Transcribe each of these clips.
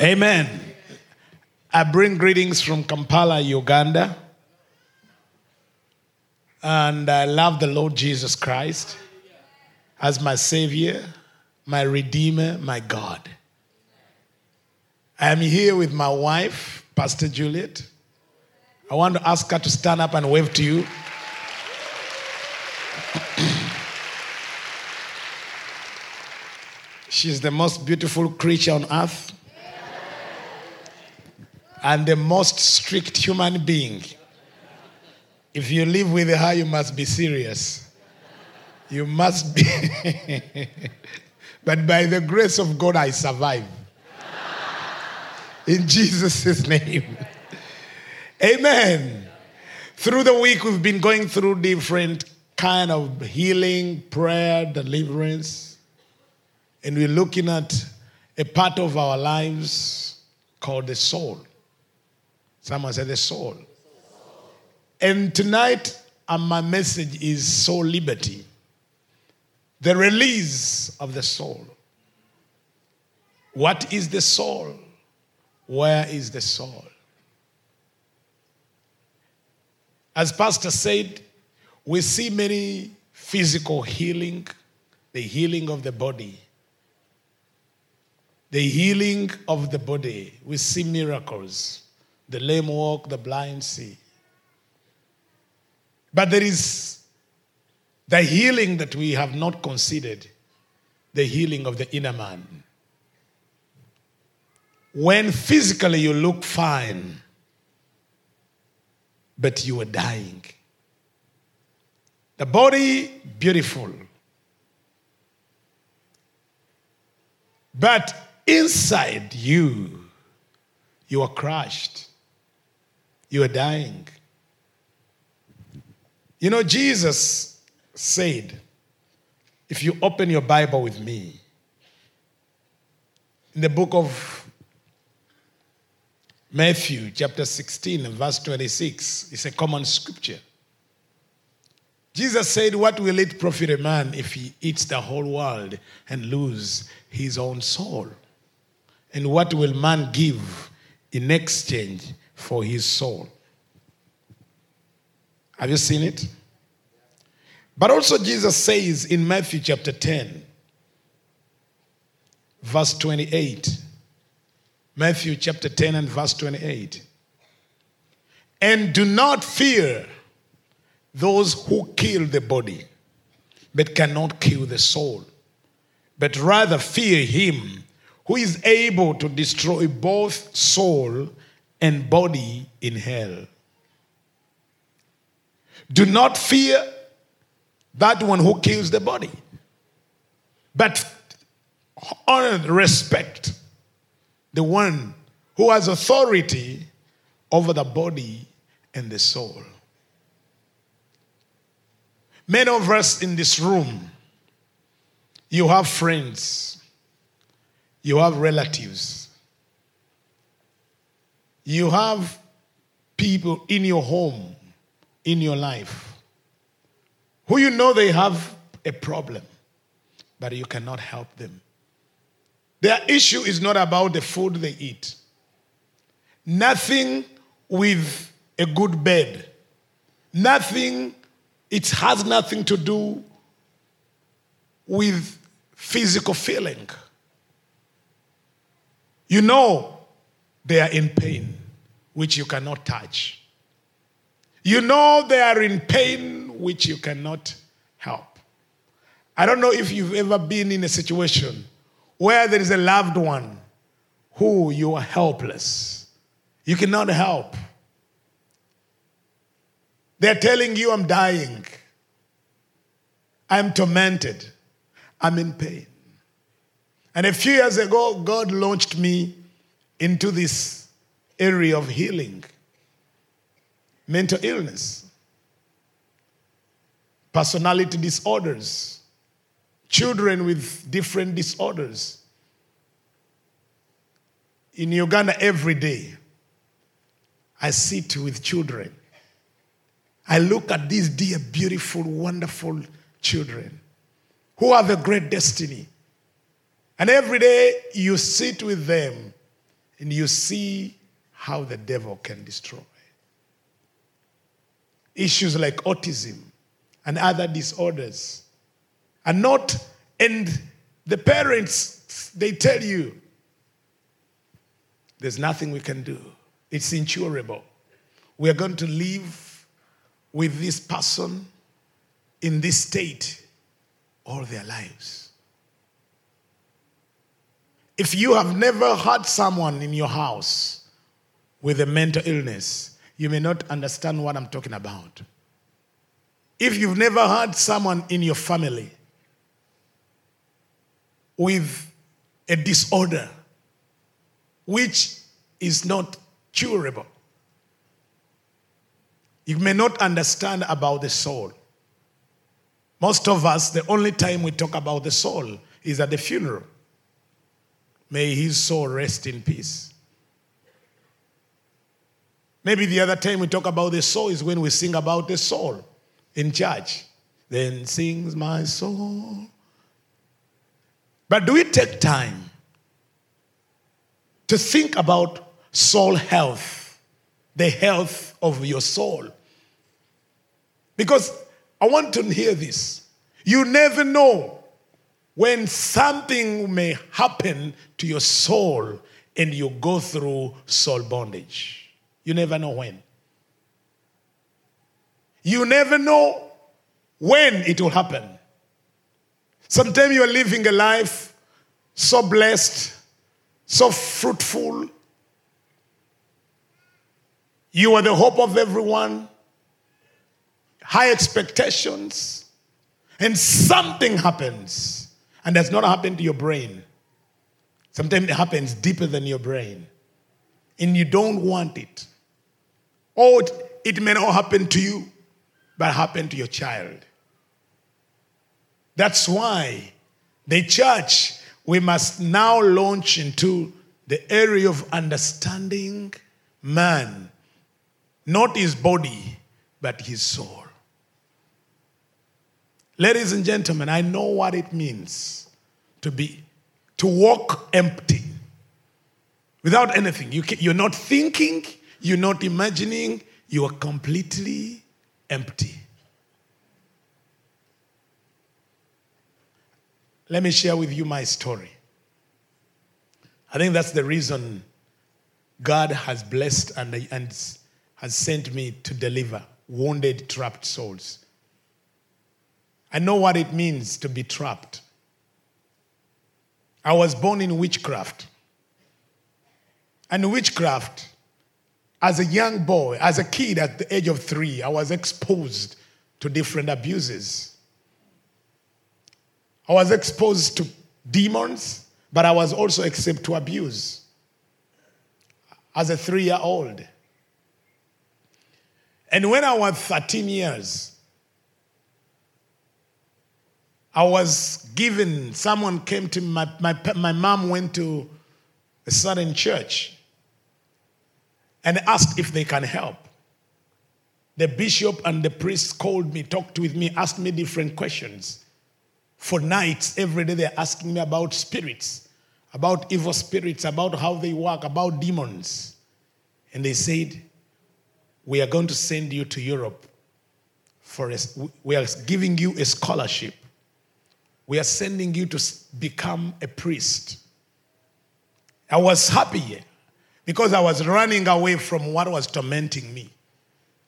Amen. I bring greetings from Kampala, Uganda. And I love the Lord Jesus Christ as my Savior, my Redeemer, my God. I am here with my wife, Pastor Juliet. I want to ask her to stand up and wave to you. She's the most beautiful creature on earth and the most strict human being. If you live with her, you must be serious. You must be. But by the grace of God, I survive. In Jesus' name. Amen. Through the week, we've been going through different kind of healing, prayer, deliverance. And we're looking at a part of our lives called the soul. Someone said the soul. And tonight, my message is soul liberty. The release of the soul. What is the soul? Where is the soul? As Pastor said, we see many physical healing, the healing of the body. The healing of the body. We see miracles. The lame walk, the blind see. But there is the healing that we have not considered, the healing of the inner man. When physically you look fine, but you are dying. The body, beautiful. But inside you, you are crushed. You are dying. You know, Jesus said, if you open your Bible with me, in the book of Matthew, chapter 16, and verse 26, it's a common scripture. Jesus said, what will it profit a man if he eats the whole world and lose his own soul? And what will man give in exchange for his soul? Have you seen it? But also Jesus says in Matthew chapter 10, verse 28. Matthew chapter 10 and verse 28. And do not fear those who kill the body, but cannot kill the soul. But rather fear him who is able to destroy both soul and body in hell. Do not fear that one who kills the body, but honor and respect the one who has authority over the body and the soul. Many of us in this room, you have friends, you have relatives, you have people in your home, in your life, who you know they have a problem, but you cannot help them. Their issue is not about the food they eat. Nothing with a good bed. Nothing, it has nothing to do with physical feeling. You know they are in pain, which you cannot touch. You know they are in pain which you cannot help. I don't know if you've ever been in a situation where there is a loved one who you are helpless. You cannot help. They're telling you, I'm dying. I'm tormented. I'm in pain. And a few years ago, God launched me into this area of healing. Mental illness, personality disorders, children with different disorders. In Uganda, every day, I sit with children. I look at these dear, beautiful, wonderful children who have a great destiny. And every day, you sit with them And you see how the devil can destroy. Issues like autism and other disorders are not, and the parents, they tell you, there's nothing we can do. It's incurable. We are going to live with this person in this state all their lives. If you have never had someone in your house with a mental illness, you may not understand what I'm talking about. If you've never had someone in your family with a disorder which is not curable, you may not understand about the soul. Most of us, the only time we talk about the soul is at the funeral. May his soul rest in peace. Maybe the other time we talk about the soul is when we sing about the soul in church. Then sings my soul. But do we take time to think about soul health, the health of your soul? Because I want to hear this. You never know when something may happen to your soul and you go through soul bondage. You never know when. You never know when it will happen. Sometimes you are living a life so blessed, so fruitful. You are the hope of everyone. High expectations. And something happens. And that's not happened to your brain. Sometimes it happens deeper than your brain. And you don't want it. Or it may not happen to you, but happen to your child. That's why the church, we must now launch into the area of understanding man. Not his body, but his soul. Ladies and gentlemen, I know what it means to walk empty. Without anything. You're not thinking, you're not imagining, you are completely empty. Let me share with you my story. I think that's the reason God has blessed and has sent me to deliver wounded, trapped souls. I know what it means to be trapped. I was born in witchcraft. And witchcraft, as a young boy, as a kid at the age of 3, I was exposed to different abuses. I was exposed to demons, but I was also exposed to abuse as a 3-year-old. And when I was 13 years, I was given, someone came to my mom went to a certain church and asked if they can help. The bishop and the priest called me, talked with me, asked me different questions. For nights, every day, they're asking me about spirits, about evil spirits, about how they work, about demons. And they said, we are going to send you to Europe. We are giving you a scholarship. We are sending you to become a priest. I was happy because I was running away from what was tormenting me.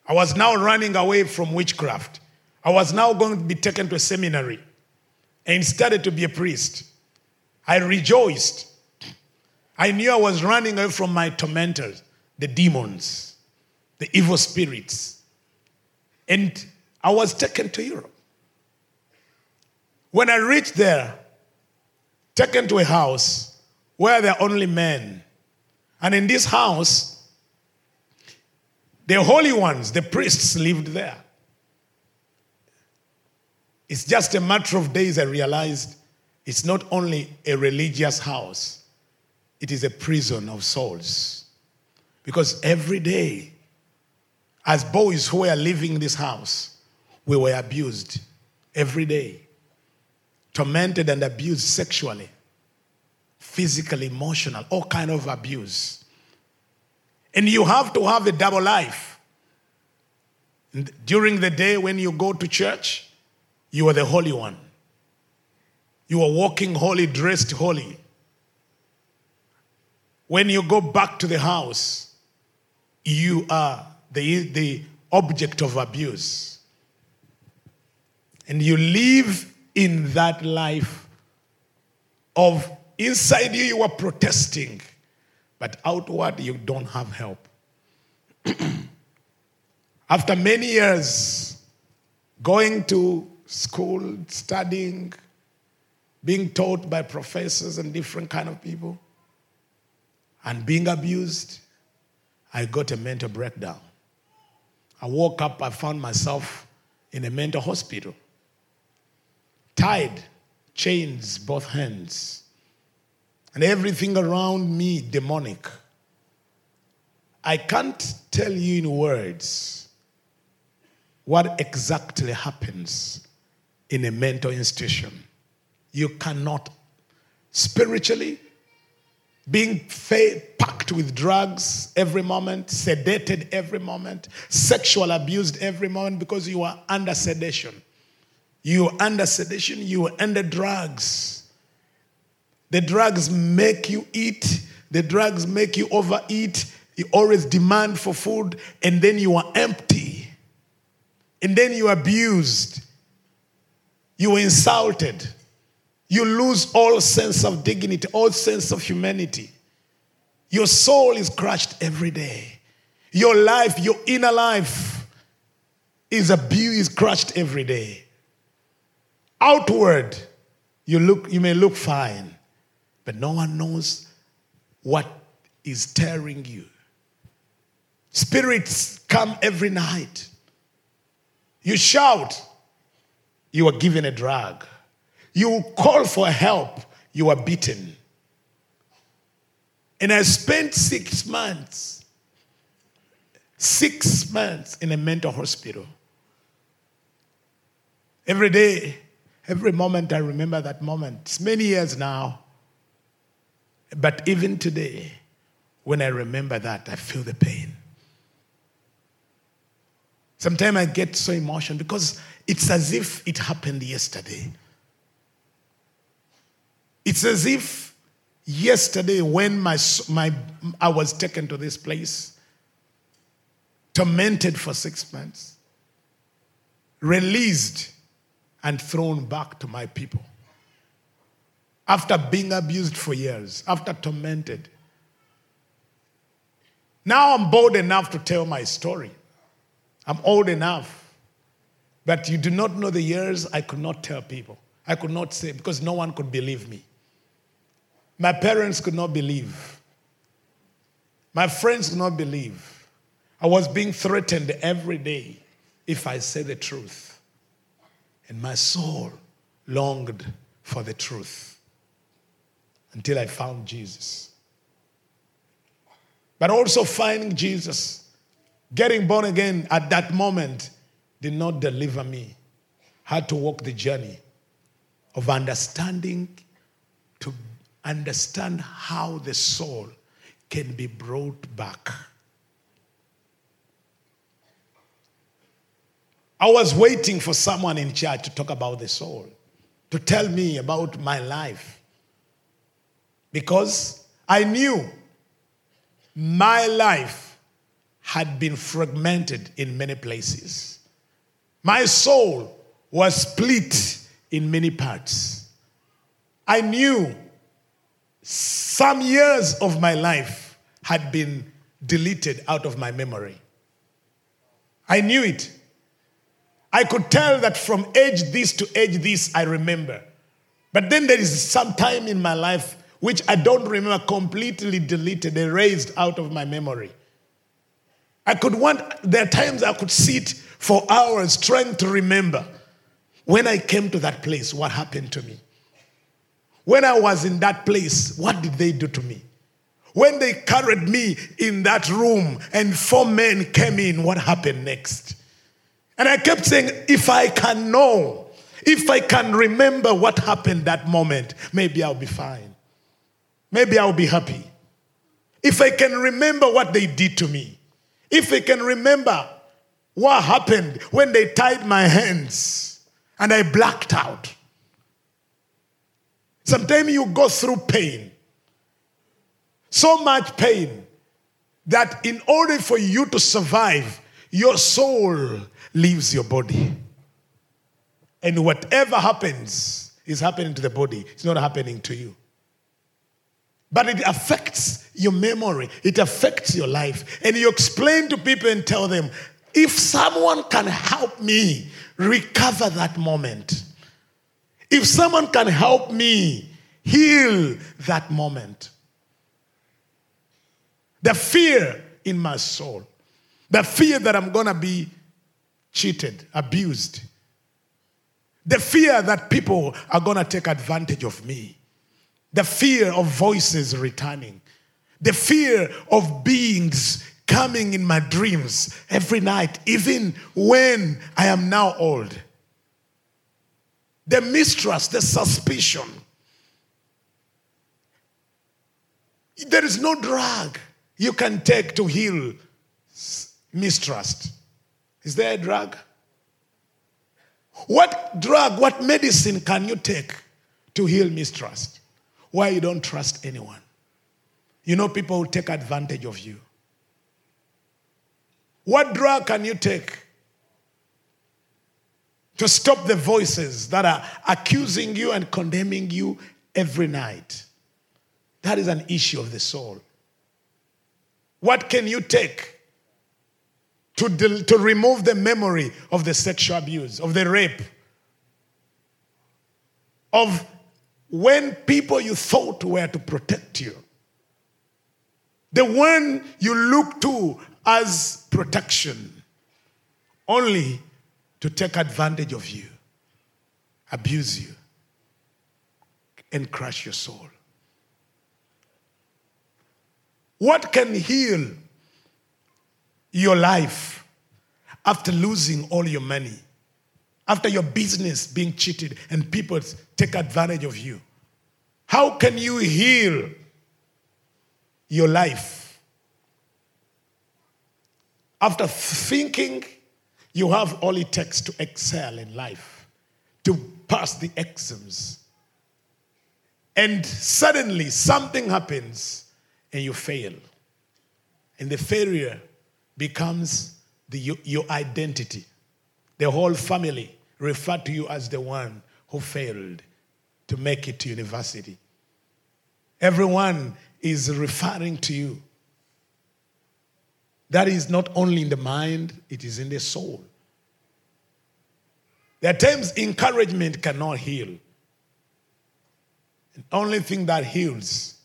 I was now running away from witchcraft. I was now going to be taken to a seminary and started to be a priest. I rejoiced. I knew I was running away from my tormentors, the demons, the evil spirits. And I was taken to Europe. When I reached there, taken to a house where there are only men. And in this house, the holy ones, the priests, lived there. It's just a matter of days I realized it's not only a religious house. It is a prison of souls. Because every day, as boys who were living this house, we were abused every day. Tormented and abused sexually. Physically, emotional, all kind of abuse. And you have to have a double life. And during the day when you go to church, you are the holy one. You are walking holy, dressed holy. When you go back to the house, you are the object of abuse. And you live in that life of inside you are protesting, but outward you don't have help. After many years going to school, studying, being taught by professors and different kind of people, and being abused, I got a mental breakdown. I woke up, I found myself in a mental hospital. Tied, chains, both hands. And everything around me, demonic. I can't tell you in words what exactly happens in a mental institution. You cannot. Spiritually, being packed with drugs every moment, sedated every moment, sexual abused every moment because you are under sedation. You are under sedation, you are under drugs. The drugs make you eat, the drugs make you overeat, you always demand for food, and then you are empty. And then you are abused. You are insulted. You lose all sense of dignity, all sense of humanity. Your soul is crushed every day. Your life, your inner life is abused, crushed every day. Outward, you may look fine, but no one knows what is tearing you. Spirits come every night. You shout, you are given a drug. You call for help, you are beaten. And I spent 6 months, 6 months in a mental hospital. Every day, every moment I remember that moment. It's many years now. But even today, when I remember that, I feel the pain. Sometimes I get so emotional because it's as if it happened yesterday. It's as if yesterday when I was taken to this place, tormented for 6 months, released and thrown back to my people. After being abused for years, after tormented. Now I'm bold enough to tell my story. I'm old enough. But you do not know the years I could not tell people. I could not say because no one could believe me. My parents could not believe. My friends could not believe. I was being threatened every day if I say the truth. And my soul longed for the truth until I found Jesus. But also finding Jesus, getting born again at that moment did not deliver me. I had to walk the journey of understanding to understand how the soul can be brought back. I was waiting for someone in church to talk about the soul, to tell me about my life. Because I knew my life had been fragmented in many places. My soul was split in many parts. I knew some years of my life had been deleted out of my memory. I knew it. I could tell that from age this to age this, I remember. But then there is some time in my life which I don't remember, completely deleted, erased out of my memory. There are times I could sit for hours trying to remember when I came to that place, what happened to me. When I was in that place, what did they do to me? When they carried me in that room and 4 men came in, what happened next? And I kept saying, if I can know, if I can remember what happened that moment, maybe I'll be fine. Maybe I'll be happy. If I can remember what they did to me, if I can remember what happened when they tied my hands and I blacked out. Sometimes you go through pain, so much pain that in order for you to survive, your soul leaves your body. And whatever happens is happening to the body. It's not happening to you. But it affects your memory. It affects your life. And you explain to people and tell them, if someone can help me recover that moment, if someone can help me heal that moment, the fear in my soul, the fear that I'm going to be cheated, abused, the fear that people are going to take advantage of me, the fear of voices returning, the fear of beings coming in my dreams every night, even when I am now old, the mistrust, the suspicion. There is no drug you can take to heal mistrust. Is there a drug? What drug, what medicine can you take to heal mistrust? Why you don't trust anyone? You know people will take advantage of you. What drug can you take to stop the voices that are accusing you and condemning you every night? That is an issue of the soul. What can you take to remove the memory of the sexual abuse, of the rape, of when people you thought were to protect you, the one you look to as protection, only to take advantage of you, abuse you, and crush your soul? What can heal your life after losing all your money? After your business being cheated and people take advantage of you, how can you heal your life after thinking you have all it takes to excel in life, to pass the exams, and suddenly something happens and you fail, and the failure becomes your identity? The whole family referred to you as the one who failed to make it to university. Everyone is referring to you. That is not only in the mind, it is in the soul. At times, encouragement cannot heal. The only thing that heals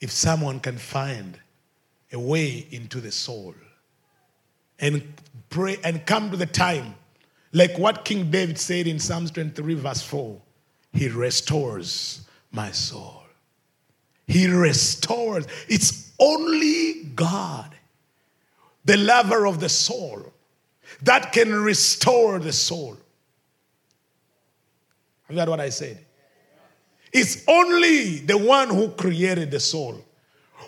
if someone can find a way into the soul and pray and come to the time. Like what King David said in Psalms 23, verse 4, he restores my soul. He restores. It's only God, the lover of the soul, that can restore the soul. Have you heard what I said? It's only the one who created the soul,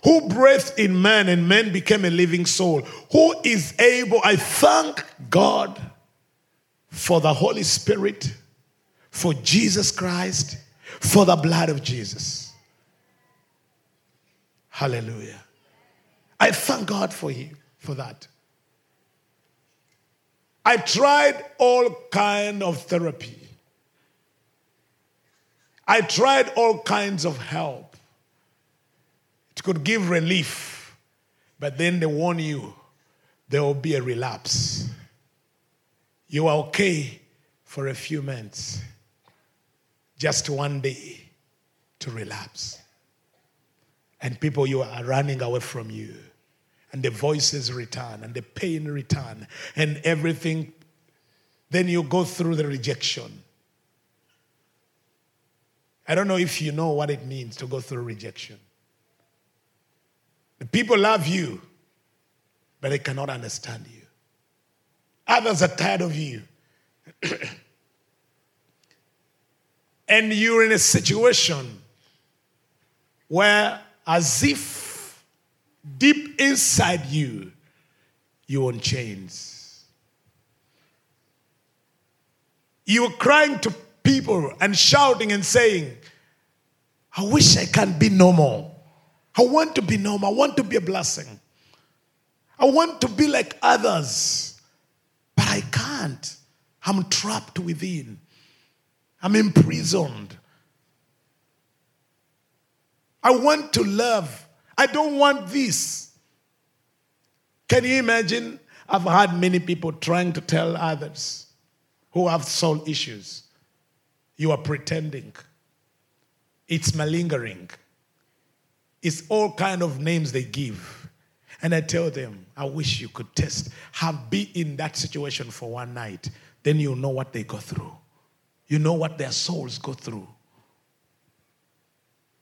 who breathed in man and man became a living soul, who is able. I thank God for the Holy Spirit, for Jesus Christ, for the blood of Jesus. Hallelujah. I thank God for him, for that. I tried all kinds of therapy. I tried all kinds of help. It could give relief, but then they warn you there will be a relapse. You are okay for a few months, just one day to relapse. And people you are running away from you, and the voices return, and the pain return, and everything. Then you go through the rejection. I don't know if you know what it means to go through rejection. The people love you, but they cannot understand you. Others are tired of you. And you're in a situation where as if deep inside you, you're on chains. You're crying to people and shouting and saying, I wish I can be normal. I want to be normal. I want to be a blessing. I want to be like others. But I can't. I'm trapped within. I'm imprisoned. I want to love. I don't want this. Can you imagine? I've had many people trying to tell others who have soul issues. You are pretending. It's malingering. It's all kind of names they give. And I tell them, I wish you could be in that situation for one night. Then you'll know what they go through. You know what their souls go through.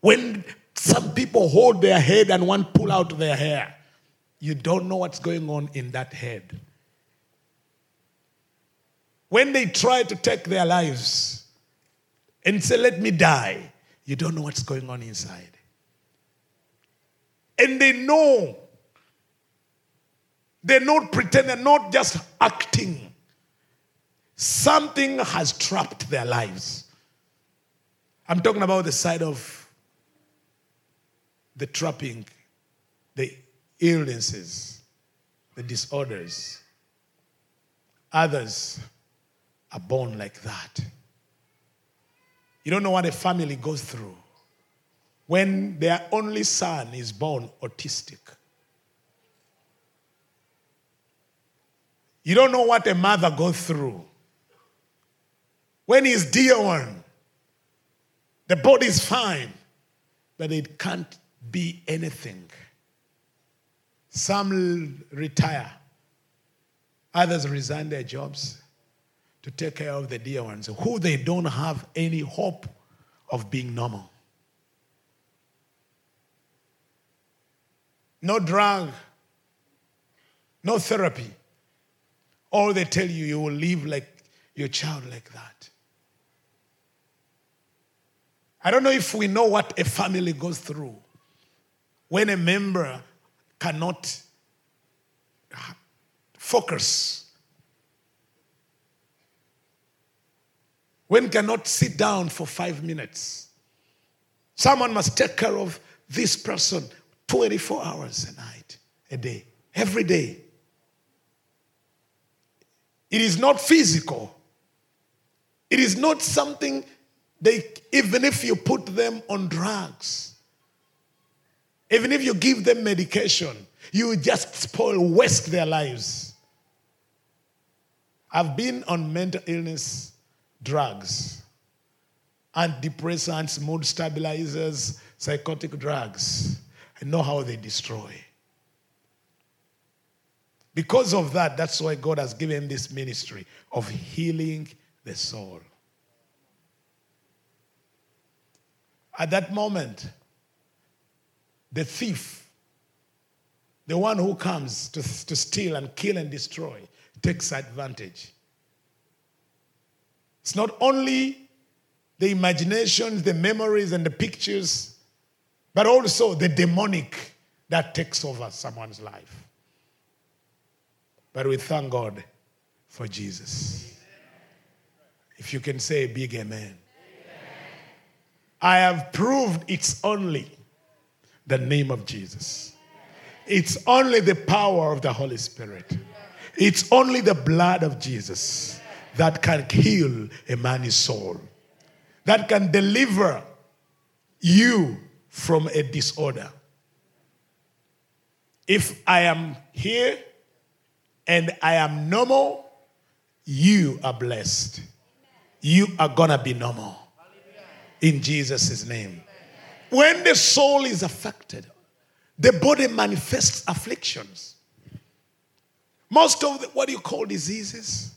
When some people hold their head and one pull out their hair, you don't know what's going on in that head. When they try to take their lives and say, let me die, you don't know what's going on inside. And they know. They're not pretending, not just acting. Something has trapped their lives. I'm talking about the side of the trapping, the illnesses, the disorders. Others are born like that. You don't know what a family goes through when their only son is born autistic. You don't know what a mother goes through when his dear one, the body's fine, but it can't be anything. Some retire. Others resign their jobs to take care of the dear ones, who they don't have any hope of being normal. No drug, no therapy. All they tell you, you will live like your child like that. I don't know if we know what a family goes through when a member cannot focus, when cannot sit down for 5 minutes. Someone must take care of this person 24 hours a night, a day, every day. It is not physical. It is not something even if you put them on drugs, even if you give them medication, you just waste their lives. I've been on mental illness drugs, antidepressants, mood stabilizers, psychotic drugs. I know how they destroy. Because of that, that's why God has given this ministry of healing the soul. At that moment, the thief, the one who comes to steal and kill and destroy, takes advantage. It's not only the imaginations, the memories, and the pictures, but also the demonic that takes over someone's life. But we thank God for Jesus. If you can say a big amen. Amen. I have proved it's only the name of Jesus. It's only the power of the Holy Spirit. It's only the blood of Jesus that can heal a man's soul, that can deliver you from a disorder. If I am here, and I am normal, you are blessed. You are going to be normal. In Jesus' name. When the soul is affected, the body manifests afflictions. Most of what you call diseases,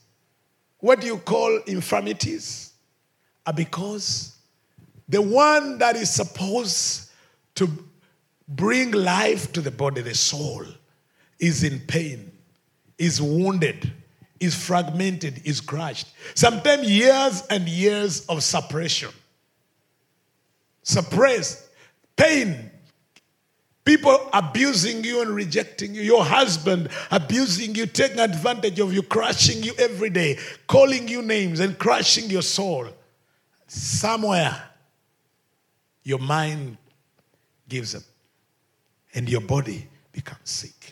what you call infirmities, are because the one that is supposed to bring life to the body, the soul, is in pain, is wounded, is fragmented, is crushed. Sometimes years and years of suppressed. Pain People abusing you and rejecting you. Your husband abusing you, taking advantage of you, crushing you every day, calling you names and crushing your soul. Somewhere, your mind gives up and your body becomes sick.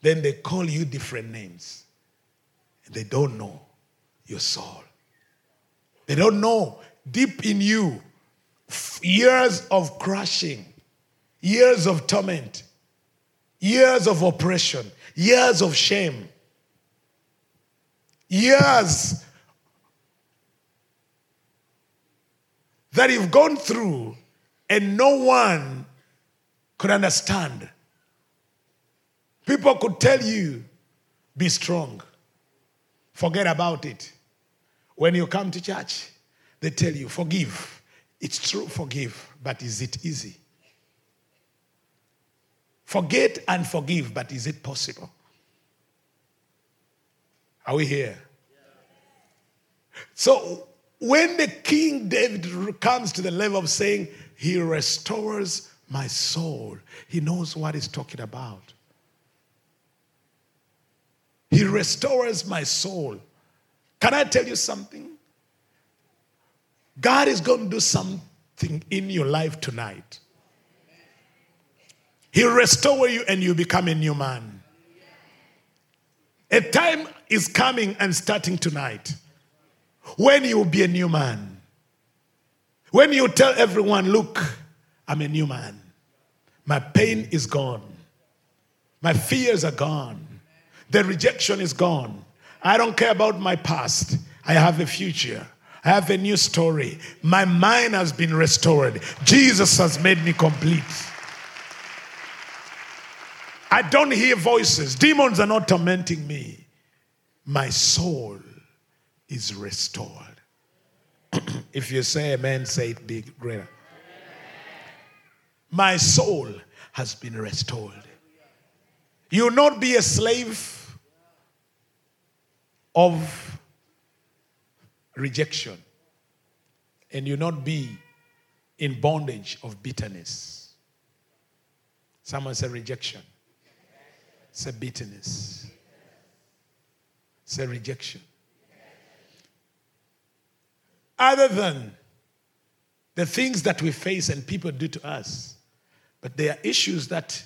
Then they call you different names. And they don't know your soul. They don't know deep in you, years of crushing, years of torment, years of oppression, years of shame, years that you've gone through and no one could understand. People could tell you, be strong. Forget about it. When you come to church, they tell you, forgive. It's true, forgive, but is it easy? Forget and forgive, but is it possible? Are we here? Yeah. So when the King David comes to the level of saying, he restores my soul, he knows what he's talking about. He restores my soul. Can I tell you something? God is going to do something in your life tonight. He'll restore you and you become a new man. A time is coming and starting tonight when you will be a new man. When you tell everyone, look, I'm a new man. My pain is gone. My fears are gone. The rejection is gone. I don't care about my past. I have a future. I have a new story. My mind has been restored. Jesus has made me complete. I don't hear voices. Demons are not tormenting me. My soul is restored. If you say amen, say it big, greater. My soul has been restored. You will not be a slave of rejection. And you will not be in bondage of bitterness. Someone said rejection. Say bitterness. Say rejection. Other than the things that we face and people do to us, but there are issues that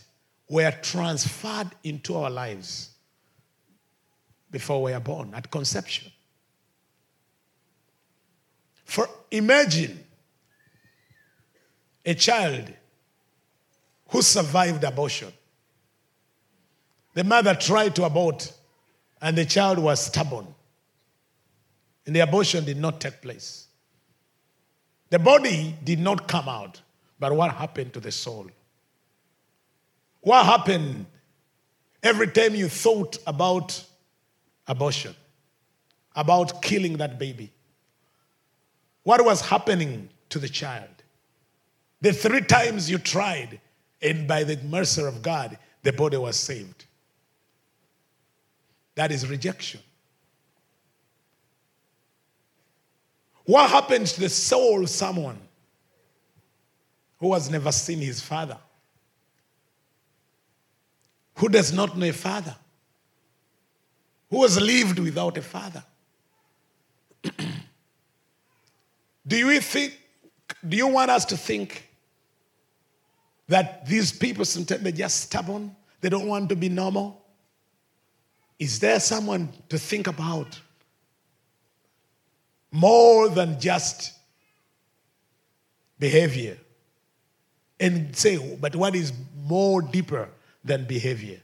were transferred into our lives before we are born, at conception. For imagine a child who survived abortion. The mother tried to abort, and the child was stubborn. And the abortion did not take place. The body did not come out. But what happened to the soul? What happened every time you thought about abortion, about killing that baby? What was happening to the child? The 3 times you tried, and by the mercy of God, the body was saved. That is rejection. What happens to the soul of someone who has never seen his father? Who does not know a father? Who has lived without a father? Do you want us to think that these people sometimes they're just stubborn? They don't want to be normal? Is there someone to think about more than just behavior? And say, but what is more deeper than behavior?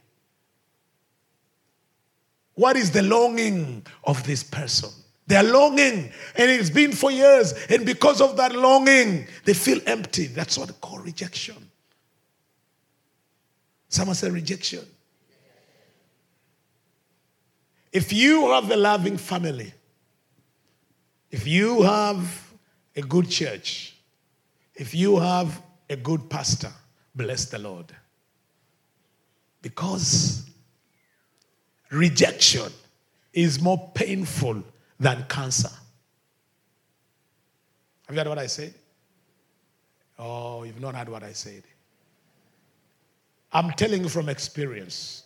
What is the longing of this person? They are longing, and it's been for years, and because of that longing, they feel empty. That's what they call rejection. Someone said rejection. If you have a loving family, if you have a good church, if you have a good pastor, bless the Lord. Because rejection is more painful than cancer. Have you heard what I said? Oh, you've not heard what I said. I'm telling you from experience.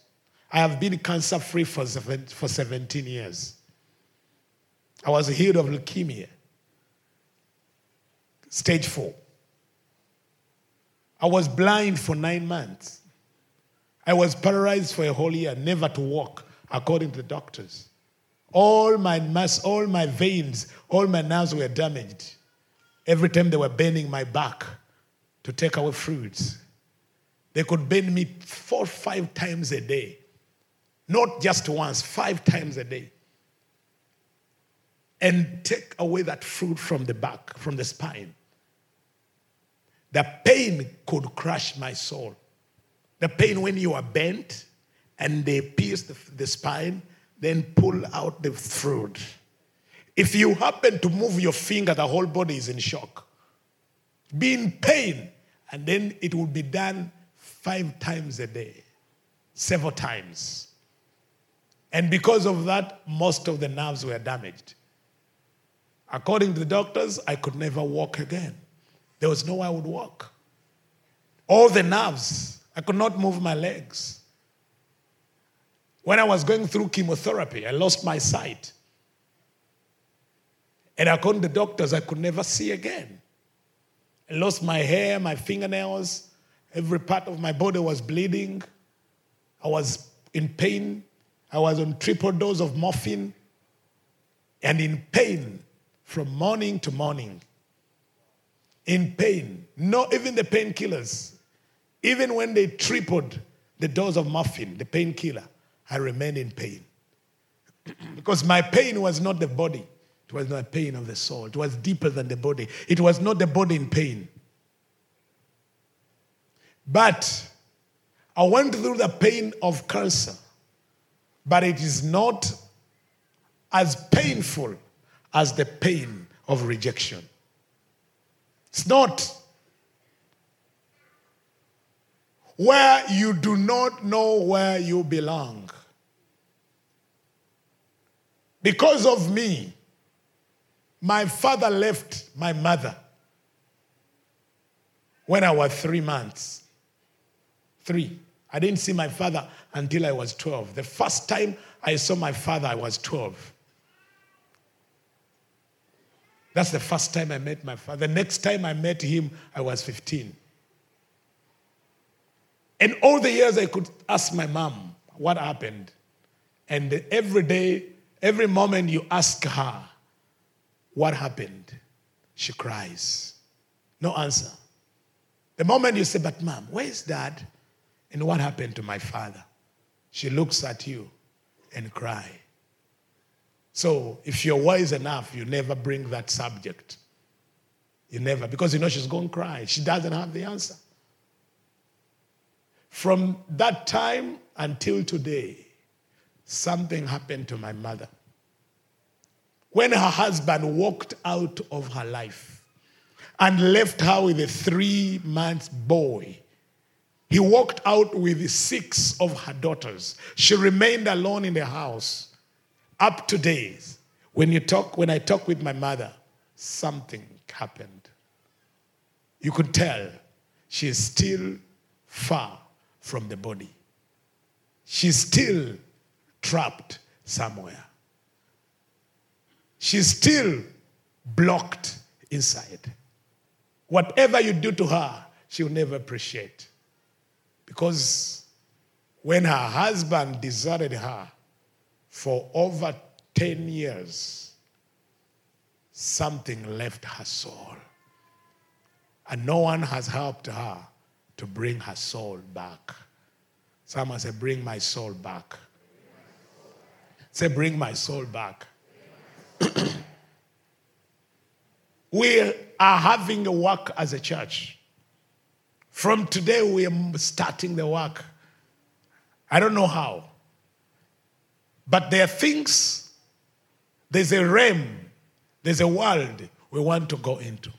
I have been cancer-free for 17 years. I was healed of leukemia, stage 4. I was blind for 9 months. I was paralyzed for a whole year, never to walk, according to the doctors. All my veins, all my nerves were damaged. Every time they were bending my back to take away fluids. They could bend me 4 or 5 times a day. Not just once, 5 times a day. And take away that fluid from the back, from the spine. The pain could crush my soul. The pain when you are bent and they pierce the spine, then pull out the fluid. If you happen to move your finger, the whole body is in shock. Be in pain. And then it will be done 5 times a day, several times. And because of that, most of the nerves were damaged. According to the doctors, I could never walk again. There was no way I would walk. All the nerves, I could not move my legs. When I was going through chemotherapy, I lost my sight. And according to the doctors, I could never see again. I lost my hair, my fingernails. Every part of my body was bleeding. I was in pain. I was on triple dose of morphine. And in pain from morning to morning. In pain. No, even the painkillers. Even when they tripled the dose of morphine, the painkiller, I remained in pain. Because my pain was not the body. It was not the pain of the soul. It was deeper than the body. It was not the body in pain. But I went through the pain of cancer. But it is not as painful as the pain of rejection. It's not. Where you do not know where you belong. Because of me, my father left my mother when I was 3 months. 3. I didn't see my father until I was 12. The first time I saw my father, I was 12. That's the first time I met my father. The next time I met him, I was 15. And all the years I could ask my mom what happened. And every day, every moment you ask her what happened, she cries. No answer. The moment you say, but mom, where is dad? And what happened to my father? She looks at you and cry. So if you're wise enough, you never bring that subject. You never, because you know she's going to cry. She doesn't have the answer. From that time until today, something happened to my mother. When her husband walked out of her life and left her with a 3-month boy, he walked out with 6 of her daughters. She remained alone in the house up to days. When I talk with my mother, something happened. You could tell she is still far from the body. She's still trapped somewhere. She's still blocked inside. Whatever you do to her, she'll never appreciate. Because when her husband deserted her for over 10 years, something left her soul. And no one has helped her to bring her soul back. Someone say, bring my soul back. Say, bring my soul back. We are having a work as a church. From today, we are starting the work. I don't know how. But there are things, there's a realm, there's a world we want to go into.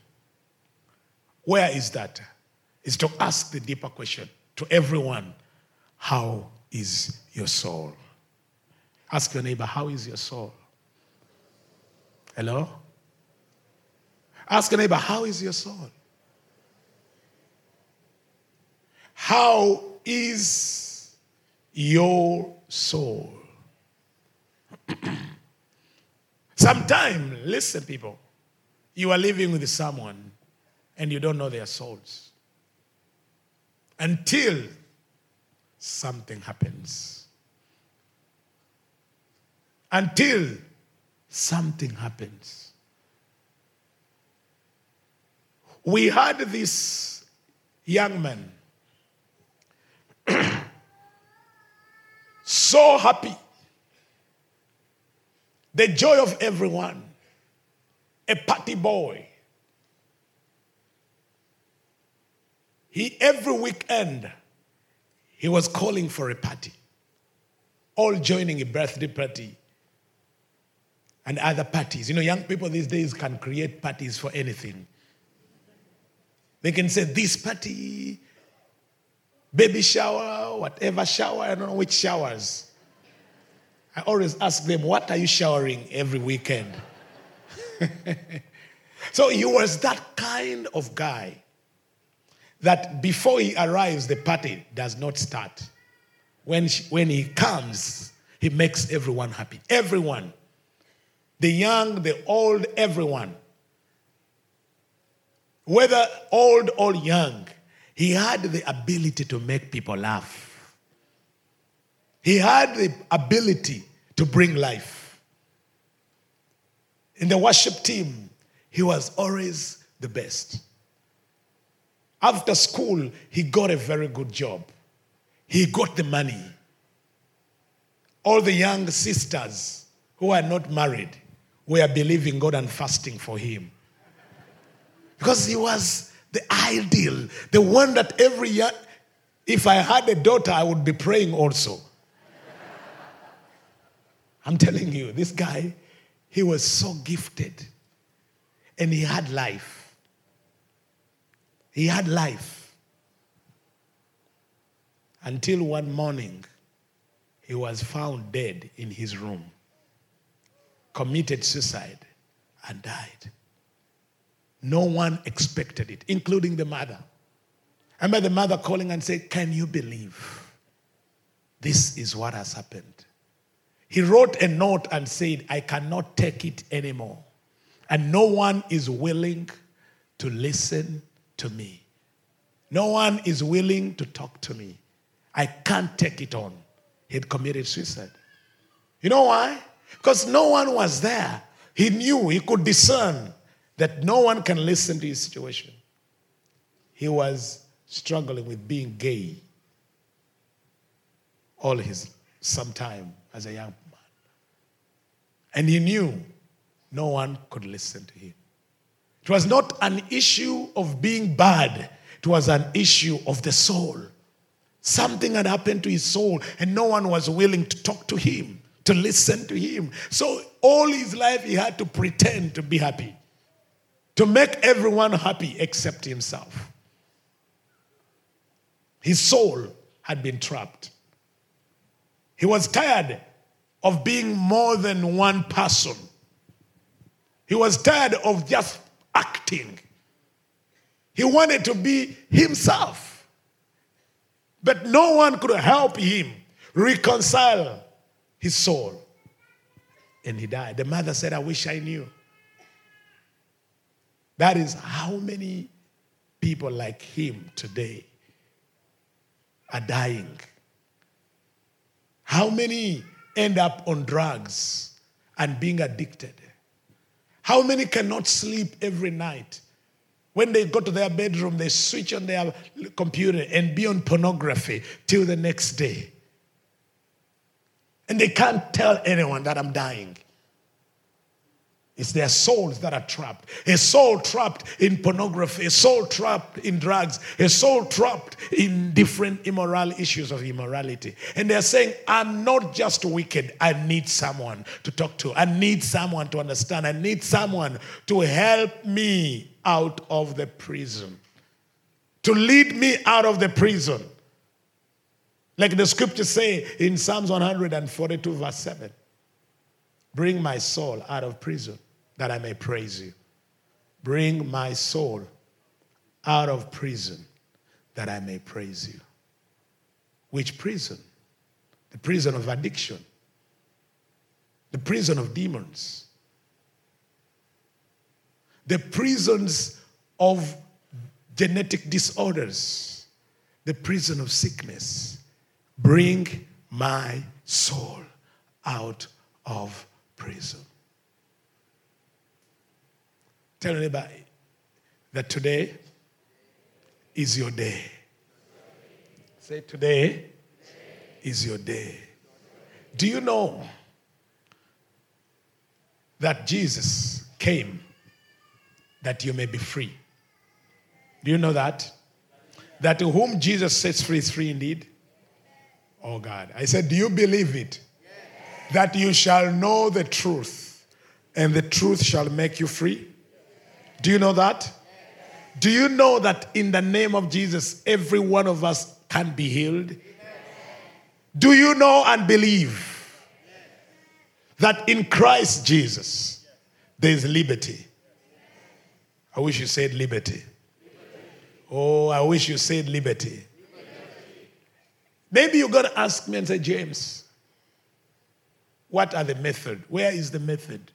Where is that? Is to ask the deeper question to everyone, how is your soul? Ask your neighbor, how is your soul? Hello? Ask your neighbor, how is your soul? How is your soul. Sometimes, listen, people, you are living with someone and you don't know their souls until something happens. Until something happens. We had this young man so happy. The joy of everyone. A party boy. Every weekend, he was calling for a party. All joining a birthday party and other parties. You know, young people these days can create parties for anything. They can say, this party, baby shower, whatever shower, I don't know which showers. I always ask them, what are you showering every weekend? So he was that kind of guy that before he arrives, the party does not start. When he comes, he makes everyone happy. Everyone. The young, the old, everyone. Whether old or young, he had the ability to make people laugh. He had the ability to bring life. In the worship team, he was always the best. After school, he got a very good job. He got the money. All the young sisters who are not married were believing God and fasting for him. Because he was the ideal, the one that every year, if I had a daughter, I would be praying also. I'm telling you, this guy, he was so gifted. And he had life. He had life. Until one morning, he was found dead in his room, committed suicide, and died. No one expected it, including the mother. I remember the mother calling and saying, can you believe this is what has happened? He wrote a note and said, I cannot take it anymore. And no one is willing to listen to me. No one is willing to talk to me. I can't take it on. He had committed suicide. You know why? Because no one was there. He knew, he could discern that no one can listen to his situation. He was struggling with being gay all his sometime as a young man. And he knew no one could listen to him. It was not an issue of being bad. It was an issue of the soul. Something had happened to his soul and no one was willing to talk to him, to listen to him. So all his life he had to pretend to be happy, to make everyone happy except himself. His soul had been trapped. He was tired of being more than one person. He was tired of just acting. He wanted to be himself. But no one could help him reconcile his soul. And he died. The mother said, I wish I knew. That is how many people like him today are dying. How many end up on drugs and being addicted? How many cannot sleep every night? When they go to their bedroom, they switch on their computer and be on pornography till the next day. And they can't tell anyone that I'm dying. It's their souls that are trapped. A soul trapped in pornography, a soul trapped in drugs, a soul trapped in different immoral issues of immorality. And they're saying, I'm not just wicked. I need someone to talk to. I need someone to understand. I need someone to help me out of the prison, to lead me out of the prison. Like the scriptures say in Psalms 142 verse 7, bring my soul out of prison, that I may praise you. Bring my soul out of prison, that I may praise you. Which prison? The prison of addiction. The prison of demons. The prisons of genetic disorders. The prison of sickness. Bring my soul out of prison. Tell anybody that today is your day. Say, today is your day. Do you know that Jesus came that you may be free? Do you know that? That to whom Jesus sets free is free indeed? Oh God. I said, do you believe it? Yes. That you shall know the truth, and the truth shall make you free? Do you know that? Yes. Do you know that in the name of Jesus, every one of us can be healed? Yes. Do you know and believe that in Christ Jesus, there is liberty? I wish you said liberty. Oh, I wish you said liberty. Maybe you're going to ask me and say, James, what are the method? Where is the method?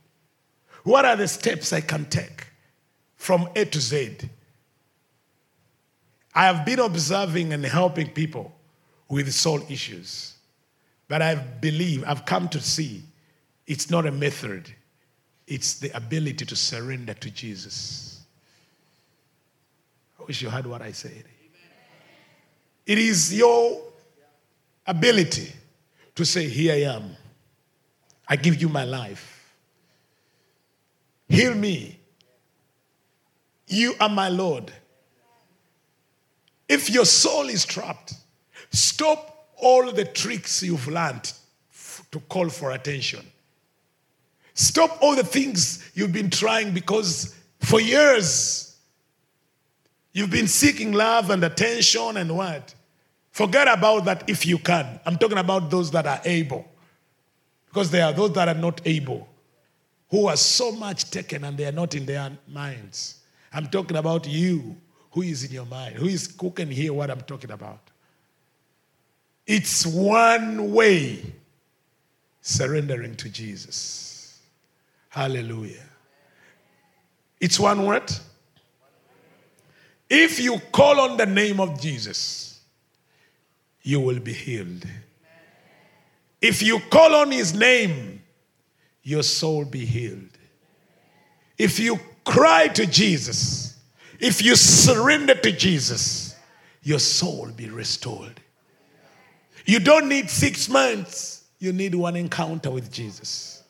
What are the steps I can take from A to Z? I have been observing and helping people with soul issues. But I believe, I've come to see, it's not a method. It's the ability to surrender to Jesus. I wish you heard what I said. It is your ability to say, here I am. I give you my life. Heal me. You are my Lord. If your soul is trapped, stop all the tricks you've learned to call for attention. Stop all the things you've been trying, because for years you've been seeking love and attention and what? Forget about that if you can. I'm talking about those that are able. Because there are those that are not able, who are so much taken and they are not in their minds. I'm talking about you, who is in your mind, who can hear what I'm talking about. It's one way, surrendering to Jesus. Hallelujah. It's one word. If you call on the name of Jesus, you will be healed. If you call on his name, your soul be healed. If you cry to Jesus, if you surrender to Jesus, your soul be restored. You don't need 6 months. You need one encounter with Jesus.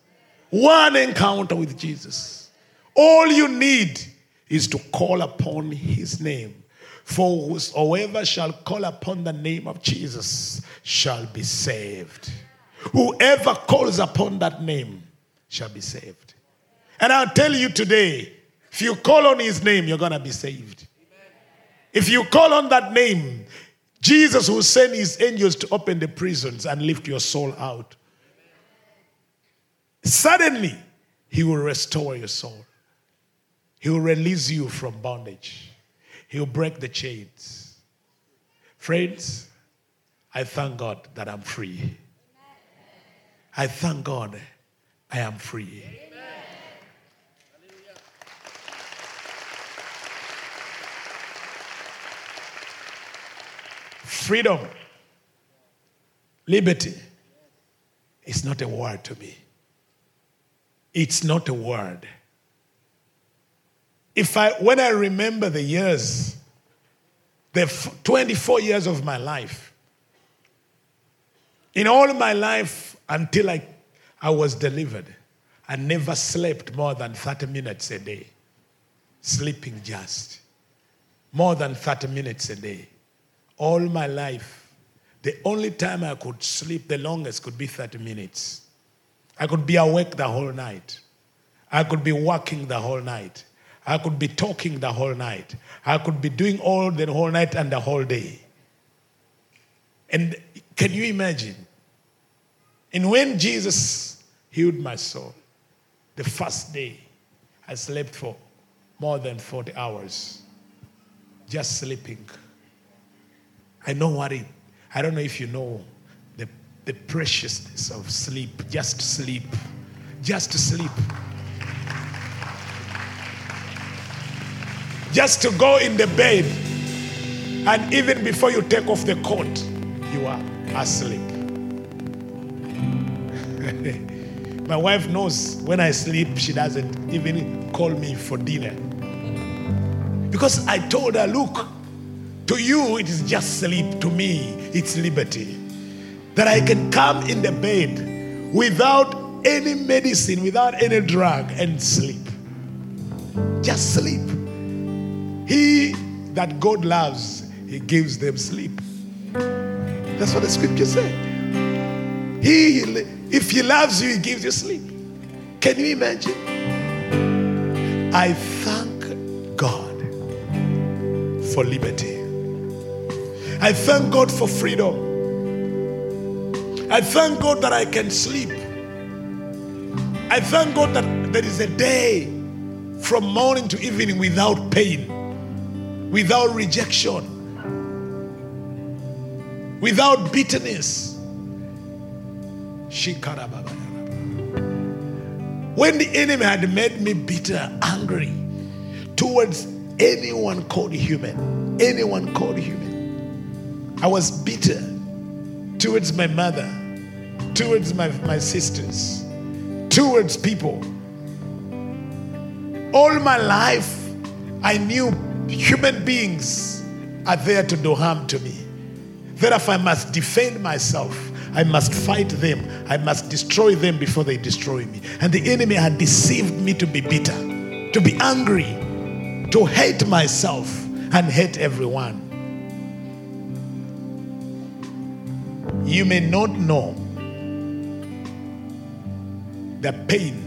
One encounter with Jesus. All you need is to call upon his name. For whosoever shall call upon the name of Jesus shall be saved. Whoever calls upon that name shall be saved. And I'll tell you today, if you call on his name, you're going to be saved. If you call on that name, Jesus will send his angels to open the prisons and lift your soul out. Suddenly, he will restore your soul. He will release you from bondage. He'll break the chains. Friends, I thank God that I'm free. I thank God I am free. Amen. Freedom, liberty, is not a word to me. It's not a word. When I remember the years, the 24 years of my life, in all my life until I was delivered, I never slept more than 30 minutes a day. Sleeping just. More than 30 minutes a day. All my life, the only time I could sleep the longest could be 30 minutes. I could be awake the whole night. I could be working the whole night. I could be talking the whole night. I could be doing all the whole night and the whole day. And can you imagine? And when Jesus healed my soul, the first day, I slept for more than 40 hours. Just sleeping. I know what it. I don't know if you know the preciousness of sleep. Just sleep. Just sleep. Just to go in the bed. And even before you take off the coat, you are asleep. My wife knows when I sleep, she doesn't even call me for dinner. Because I told her, look, to you it is just sleep. To me, it's liberty. That I can come in the bed without any medicine, without any drug, and sleep. Just sleep. He that God loves, he gives them sleep. That's what the scripture says. If he loves you, he gives you sleep. Can you imagine? I thank God for liberty. I thank God for freedom. I thank God that I can sleep. I thank God that there is a day from morning to evening without pain, without rejection, without bitterness. When the enemy had made me bitter, angry towards anyone called human, I was bitter towards my mother, towards my sisters, towards people. All my life, I knew human beings are there to do harm to me. Therefore, I must defend myself. I must fight them. I must destroy them before they destroy me. And the enemy had deceived me to be bitter, to be angry, to hate myself and hate everyone. You may not know the pain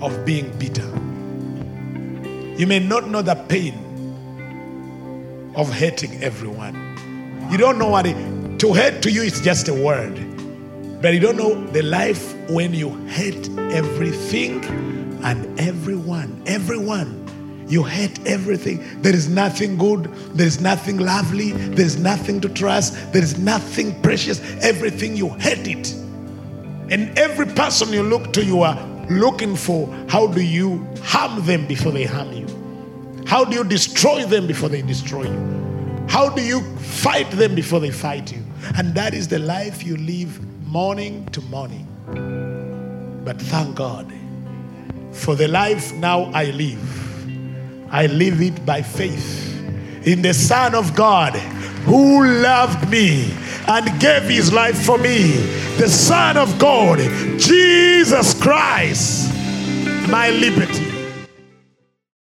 of being bitter. You may not know the pain of hating everyone. You don't know what to hate to you is just a word. But you don't know the life when you hate everything and everyone. You hate everything. There is nothing good. There is nothing lovely. There is nothing to trust. There is nothing precious. Everything, you hate it. And every person you look to, you are looking for, how do you harm them before they harm you? How do you destroy them before they destroy you? How do you fight them before they fight you? And that is the life you live morning to morning. But thank God for the life now I live. I live it by faith in the Son of God who loved me and gave his life for me. The Son of God, Jesus Christ, my liberty.